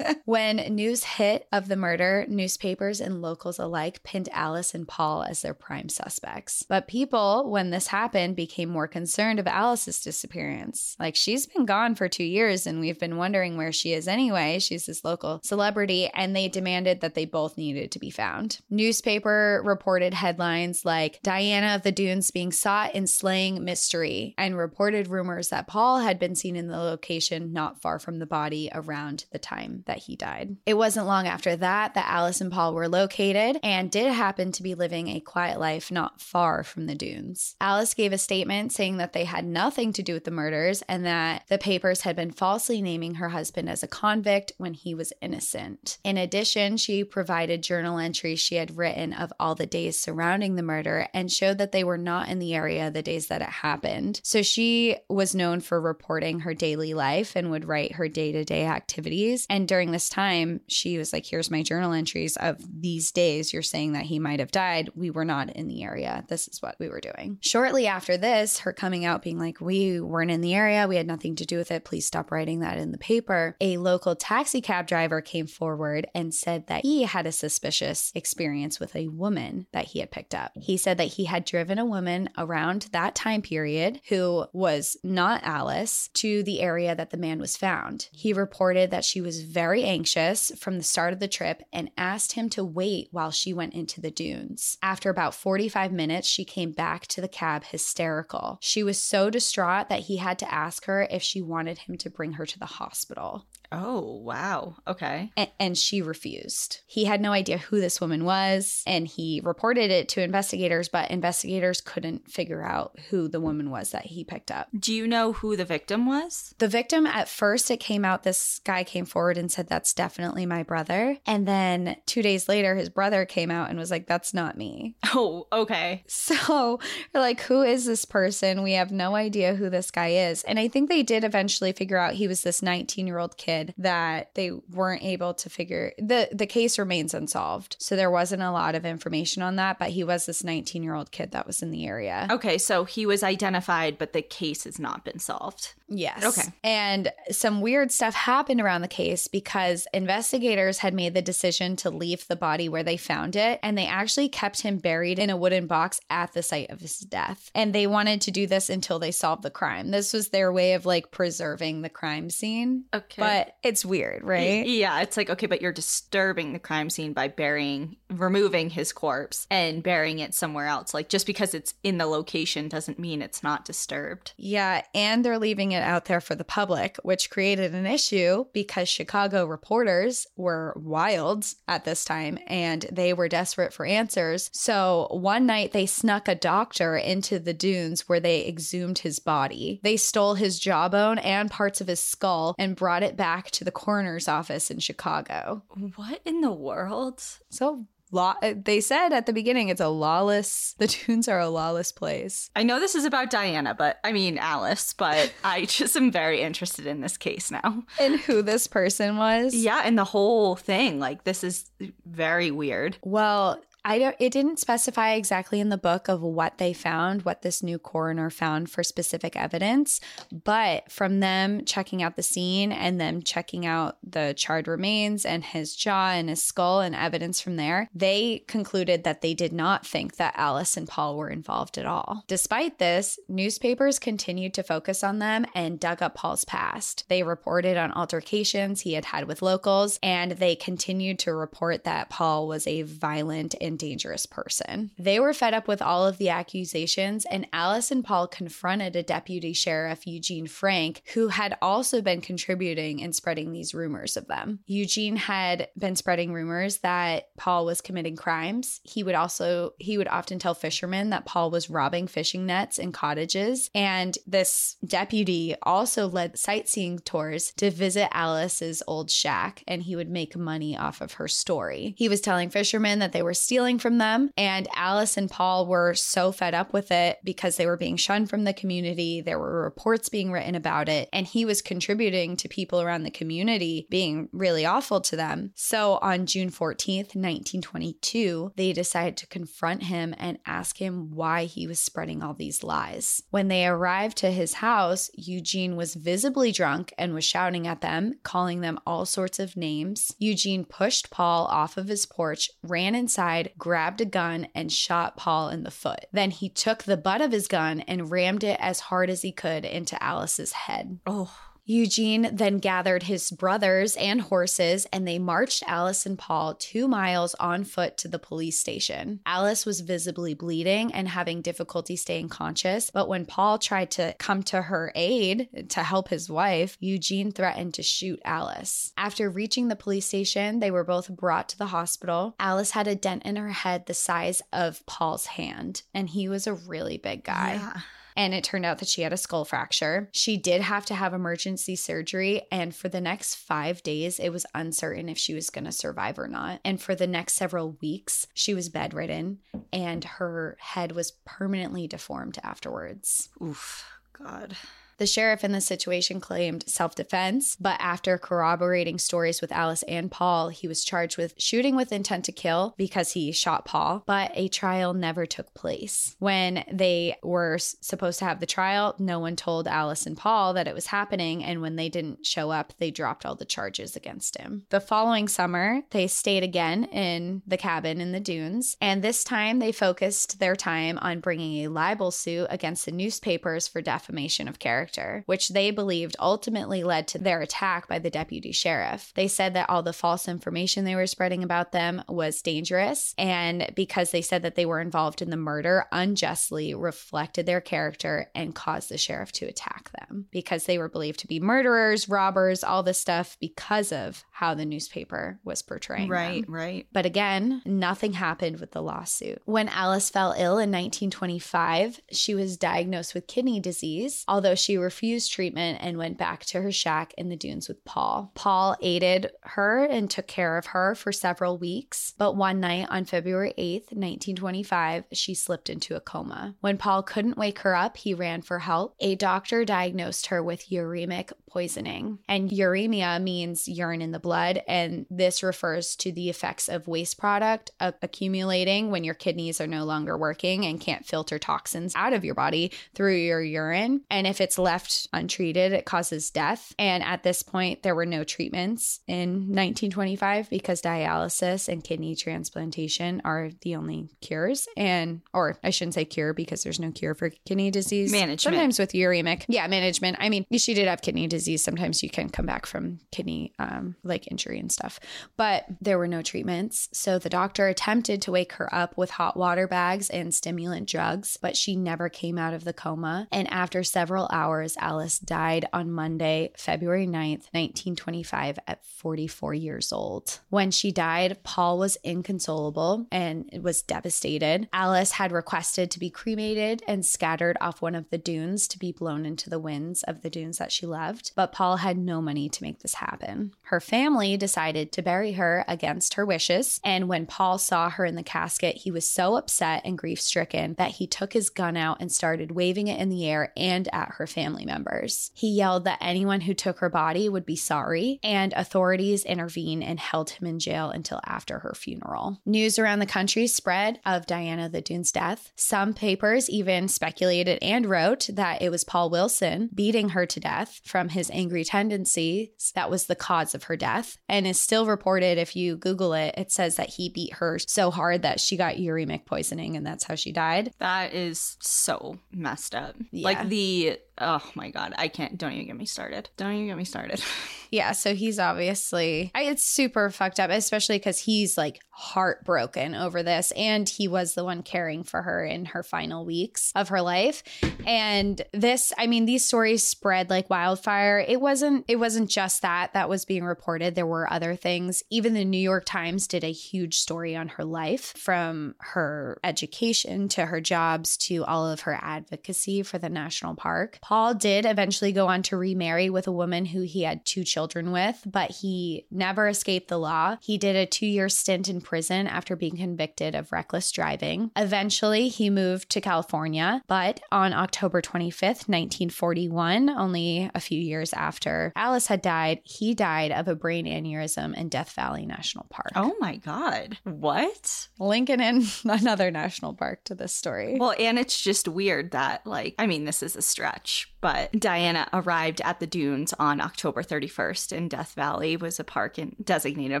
When news hit of the murder, newspapers and locals alike pinned Alice and Paul as their prime suspects. But people, when this happened, became more concerned of Alice's disappearance. Like, she's been gone for two years, and we've been wondering where she is anyway. She's this local celebrity, and they demanded that they both needed to be found. Newspaper reported headlines like Diana of the Dunes being sought in slaying mystery, and reported rumors rumors that Paul had been seen in the location not far from the body around the time that he died. It wasn't long after that that Alice and Paul were located and did happen to be living a quiet life not far from the dunes. Alice gave a statement saying that they had nothing to do with the murders and that the papers had been falsely naming her husband as a convict when he was innocent. In addition, she provided journal entries she had written of all the days surrounding the murder and showed that they were not in the area the days that it happened. So she was known for reporting her daily life and would write her day-to-day activities. And during this time, she was like, here's my journal entries of these days. You're saying that he might have died. We were not in the area. This is what we were doing. Shortly after this, her coming out being like, we weren't in the area. We had nothing to do with it. Please stop writing that in the paper. A local taxi cab driver came forward and said that he had a suspicious experience with a woman that he had picked up. He said that he had driven a woman around that time period who was not Alice to the area that the man was found. He reported that she was very anxious from the start of the trip and asked him to wait while she went into the dunes. After about forty-five minutes, she came back to the cab hysterical. She was so distraught that he had to ask her if she wanted him to bring her to the hospital. Oh, wow. Okay. And, and she refused. He had no idea who this woman was, and he reported it to investigators, but investigators couldn't figure out who the woman was that he picked up. Do you know who the victim was? The victim, at first, it came out, this guy came forward and said, that's definitely my brother. And then two days later, his brother came out and was like, that's not me. Oh, okay. So we're like, who is this person? We have no idea who this guy is. And I think they did eventually figure out he was this nineteen-year-old kid that they weren't able to figure. The the case remains unsolved. So there wasn't a lot of information on that, but he was this nineteen-year-old kid that was in the area. Okay, so he was identified, but the case has not been solved. Yes. Okay. And some weird stuff happened around the case because investigators had made the decision to leave the body where they found it, and they actually kept him buried in a wooden box at the site of his death. And they wanted to do this until they solved the crime. This was their way of like preserving the crime scene. Okay. But it's weird, right? Yeah, it's like, okay, but you're disturbing the crime scene by burying, removing his corpse and burying it somewhere else. Like, just because it's in the location doesn't mean it's not disturbed. Yeah, and they're leaving it out there for the public, which created an issue because Chicago reporters were wild at this time and they were desperate for answers. So one night they snuck a doctor into the dunes where they exhumed his body. They stole his jawbone and parts of his skull and brought it back Back to the coroner's office in Chicago. What in the world? So law- they said at the beginning, it's a lawless, the dunes are a lawless place. I know this is about Diana, but I mean Alice, but I just am very interested in this case now. And who this person was. Yeah, and the whole thing. Like, this is very weird. Well, I don't, it didn't specify exactly in the book of what they found, what this new coroner found for specific evidence, but from them checking out the scene and them checking out the charred remains and his jaw and his skull and evidence from there, they concluded that they did not think that Alice and Paul were involved at all. Despite this, newspapers continued to focus on them and dug up Paul's past. They reported on altercations he had had with locals, and they continued to report that Paul was a violent and dangerous person. They were fed up with all of the accusations, and Alice and Paul confronted a deputy sheriff, Eugene Frank, who had also been contributing and spreading these rumors of them. Eugene had been spreading rumors that Paul was committing crimes. He would also, he would often tell fishermen that Paul was robbing fishing nets and cottages, and this deputy also led sightseeing tours to visit Alice's old shack, and he would make money off of her story. He was telling fishermen that they were stealing from them, and Alice and Paul were so fed up with it because they were being shunned from the community. There were reports being written about it, and he was contributing to people around the community being really awful to them. So on June fourteenth, nineteen twenty-two, they decided to confront him and ask him why he was spreading all these lies. When they arrived to his house, Eugene was visibly drunk and was shouting at them, calling them all sorts of names. Eugene pushed Paul off of his porch, ran inside, grabbed a gun, and shot Paul in the foot. Then he took the butt of his gun and rammed it as hard as he could into Alice's head. Oh. Eugene then gathered his brothers and horses, and they marched Alice and Paul two miles on foot to the police station. Alice was visibly bleeding and having difficulty staying conscious, but when Paul tried to come to her aid to help his wife, Eugene threatened to shoot Alice. After reaching the police station, they were both brought to the hospital. Alice had a dent in her head the size of Paul's hand, and he was a really big guy. Yeah. And it turned out that she had a skull fracture. She did have to have emergency surgery, and for the next five days, it was uncertain if she was going to survive or not. And for the next several weeks, she was bedridden, and her head was permanently deformed afterwards. Oof, God. The sheriff in this situation claimed self-defense, but after corroborating stories with Alice and Paul, he was charged with shooting with intent to kill because he shot Paul, but a trial never took place. When they were supposed to have the trial, no one told Alice and Paul that it was happening, and when they didn't show up, they dropped all the charges against him. The following summer, they stayed again in the cabin in the dunes, and this time they focused their time on bringing a libel suit against the newspapers for defamation of character, which they believed ultimately led to their attack by the deputy sheriff. They said that all the false information they were spreading about them was dangerous, and because they said that they were involved in the murder unjustly, reflected their character and caused the sheriff to attack them because they were believed to be murderers, robbers, all this stuff because of how the newspaper was portraying right, them. Right, right. But again, nothing happened with the lawsuit. When Alice fell ill in nineteen twenty-five, she was diagnosed with kidney disease, although she She refused treatment and went back to her shack in the dunes with Paul. Paul aided her and took care of her for several weeks, but one night on February eighth, nineteen twenty-five, she slipped into a coma. When Paul couldn't wake her up, he ran for help. A doctor diagnosed her with uremic poisoning, and uremia means urine in the blood, and this refers to the effects of waste product accumulating when your kidneys are no longer working and can't filter toxins out of your body through your urine, and if it's left untreated, it causes death. And at this point, there were no treatments in nineteen twenty-five because dialysis and kidney transplantation are the only cures. And, or I shouldn't say cure because there's no cure for kidney disease. Management. Sometimes with uremic. Yeah, management. I mean, she did have kidney disease. Sometimes you can come back from kidney, um, like injury and stuff. But there were no treatments. So the doctor attempted to wake her up with hot water bags and stimulant drugs, but she never came out of the coma. And after several hours, Alice died on Monday, February ninth, nineteen twenty-five at forty-four years old. When she died, Paul was inconsolable and was devastated. Alice had requested to be cremated and scattered off one of the dunes to be blown into the winds of the dunes that she left, but Paul had no money to make this happen. Her family decided to bury her against her wishes, and when Paul saw her in the casket, he was so upset and grief-stricken that he took his gun out and started waving it in the air and at her family members. He yelled that anyone who took her body would be sorry, and authorities intervened and held him in jail until after her funeral. News around the country spread of Diana of the Dunes' death. Some papers even speculated and wrote that it was Paul Wilson beating her to death from his angry tendencies that was the cause of her death, and is still reported. If you Google it, it says that he beat her so hard that she got uremic poisoning, and that's how she died. That is so messed up. Yeah. Like the... Oh my God, I can't, don't even get me started. Don't even get me started. Yeah, so he's obviously, I, it's super fucked up, especially because he's like heartbroken over this. And he was the one caring for her in her final weeks of her life. And this, I mean, these stories spread like wildfire. It wasn't, it wasn't just that that was being reported. There were other things. Even the New York Times did a huge story on her life, from her education to her jobs to all of her advocacy for the national park. Paul did eventually go on to remarry with a woman who he had two children with, but he never escaped the law. He did a two-year stint in prison after being convicted of reckless driving. Eventually, he moved to California, but on October twenty-fifth, nineteen forty-one, only a few years after Alice had died, he died of a brain aneurysm in Death Valley National Park. Oh my God. What? Linking in another national park to this story. Well, and it's just weird that, like, I mean, this is a stretch. much, but Diana arrived at the dunes on October thirty-first, and Death Valley was a park in, designated a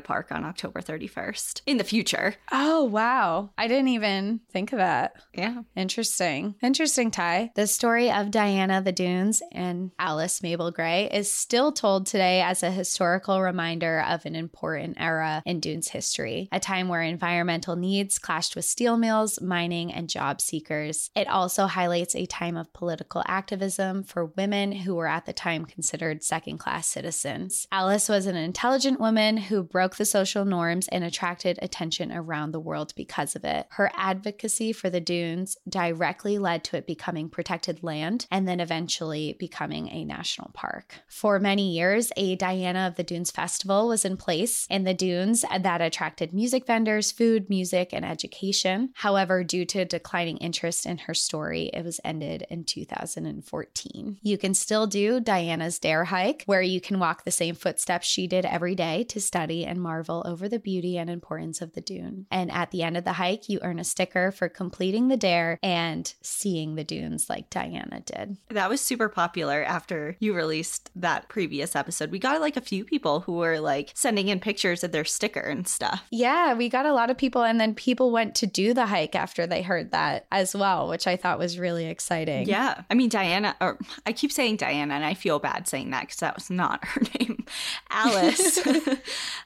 park on October thirty-first in the future. Oh, wow. I didn't even think of that. Yeah. Interesting. Interesting, Ty. The story of Diana of the Dunes and Alice Mabel Gray is still told today as a historical reminder of an important era in dunes history, a time where environmental needs clashed with steel mills, mining, and job seekers. It also highlights a time of political activism for women who were at the time considered second-class citizens. Alice was an intelligent woman who broke the social norms and attracted attention around the world because of it. Her advocacy for the dunes directly led to it becoming protected land and then eventually becoming a national park. For many years, a Diana of the Dunes festival was in place in the dunes that attracted music vendors, food, music, and education. However, due to declining interest in her story, it was ended in two thousand fourteen. You can still do Diana's Dare hike, where you can walk the same footsteps she did every day to study and marvel over the beauty and importance of the dune. And at the end of the hike, you earn a sticker for completing the dare and seeing the dunes like Diana did. That was super popular after you released that previous episode. We got like a few people who were like sending in pictures of their sticker and stuff. Yeah, we got a lot of people, and then people went to do the hike after they heard that as well, which I thought was really exciting. Yeah. I mean, Diana, or I keep saying Diana and I feel bad saying that because that was not her name. Alice.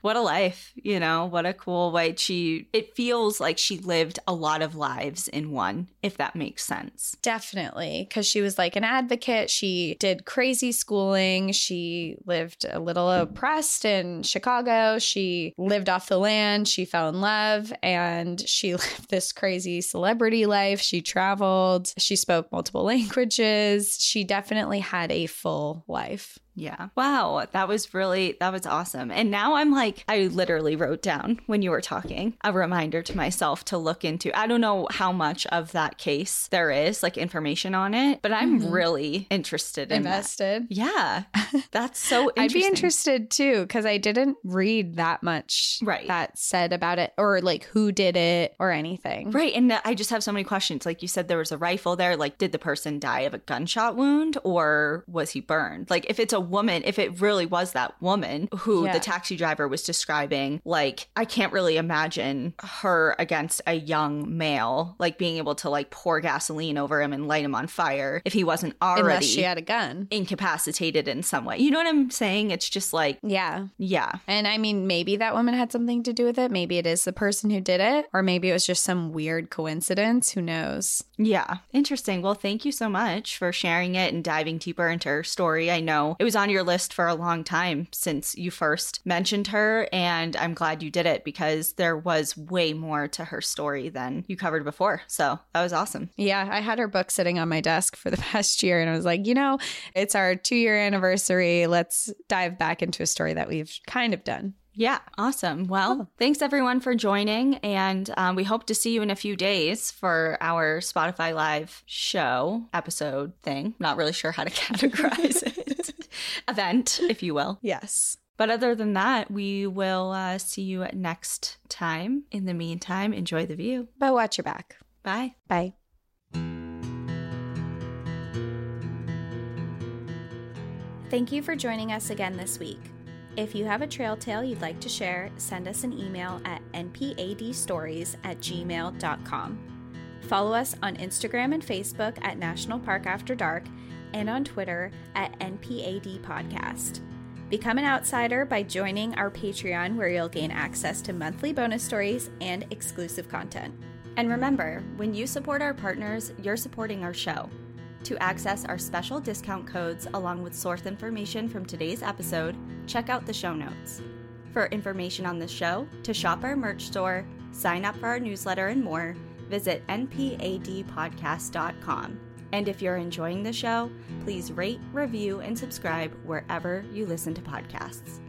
What a life, you know, what a cool way. She, it feels like she lived a lot of lives in one, if that makes sense. Definitely, because she was like an advocate. She did crazy schooling. She lived a little oppressed in Chicago. She lived off the land. She fell in love, and she lived this crazy celebrity life. She traveled. She spoke multiple languages. She definitely had a full life. Yeah. Wow. That was really, that was awesome. And now I'm like, I literally wrote down when you were talking a reminder to myself to look into, I don't know how much of that case there is like information on it, but I'm mm-hmm. really interested in Invested. That. Yeah. That's so interesting. I'd be interested too, because I didn't read that much right. that said about it, or like who did it or anything. Right. And I just have so many questions. Like you said, there was a rifle there. Like, did the person die of a gunshot wound, or was he burned? Like, if it's a woman, if it really was that woman who yeah. the taxi driver was describing, like, I can't really imagine her against a young male, like being able to like pour gasoline over him and light him on fire if he wasn't already, unless she had a gun, incapacitated in some way. You know what I'm saying? It's just like, yeah. Yeah. And I mean, maybe that woman had something to do with it. Maybe it is the person who did it, or maybe it was just some weird coincidence. Who knows? Yeah. Interesting. Well, thank you so much for sharing it and diving deeper into her story. I know it was on your list for a long time since you first mentioned her, and I'm glad you did it because there was way more to her story than you covered before. So that was awesome. Yeah, I had her book sitting on my desk for the past year, and I was like, you know, it's our two-year anniversary. Let's dive back into a story that we've kind of done. Yeah. Awesome. Well, oh. thanks everyone for joining. And um, we hope to see you in a few days for our Spotify Live show episode thing. Not really sure how to categorize it. Event, if you will. Yes. But other than that, we will uh, see you next time. In the meantime, enjoy the view. But watch your back. Bye. Bye. Thank you for joining us again this week. If you have a trail tale you'd like to share, send us an email at n p a d stories at gmail dot com. Follow us on Instagram and Facebook at National Park After Dark, and on Twitter at N P A D Podcast. Become an outsider by joining our Patreon, where you'll gain access to monthly bonus stories and exclusive content. And remember, when you support our partners, you're supporting our show. To access our special discount codes along with source information from today's episode, check out the show notes. For information on the show, to shop our merch store, sign up for our newsletter, and more, visit n p a d podcast dot com. And if you're enjoying the show, please rate, review, and subscribe wherever you listen to podcasts.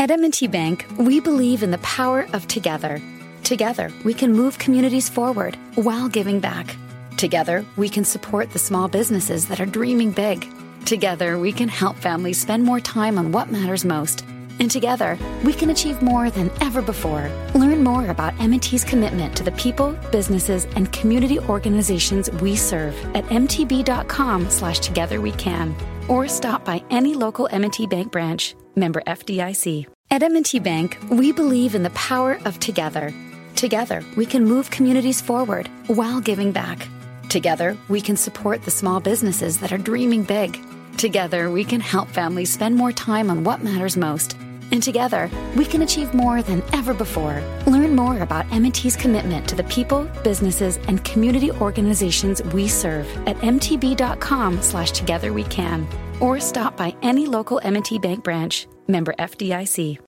At M and T Bank, we believe in the power of together. Together, we can move communities forward while giving back. Together, we can support the small businesses that are dreaming big. Together, we can help families spend more time on what matters most. And together, we can achieve more than ever before. Learn more about M and T's commitment to the people, businesses, and community organizations we serve at mtb.com slash together we can, or stop by any local M and T Bank branch. Member F D I C. At M and T Bank, we believe in the power of together. Together, we can move communities forward while giving back. Together, we can support the small businesses that are dreaming big. Together, we can help families spend more time on what matters most. And together, we can achieve more than ever before. Learn more about M and T's commitment to the people, businesses, and community organizations we serve at mtb.com slash together we can, or stop by any local M and T Bank branch. Member F D I C.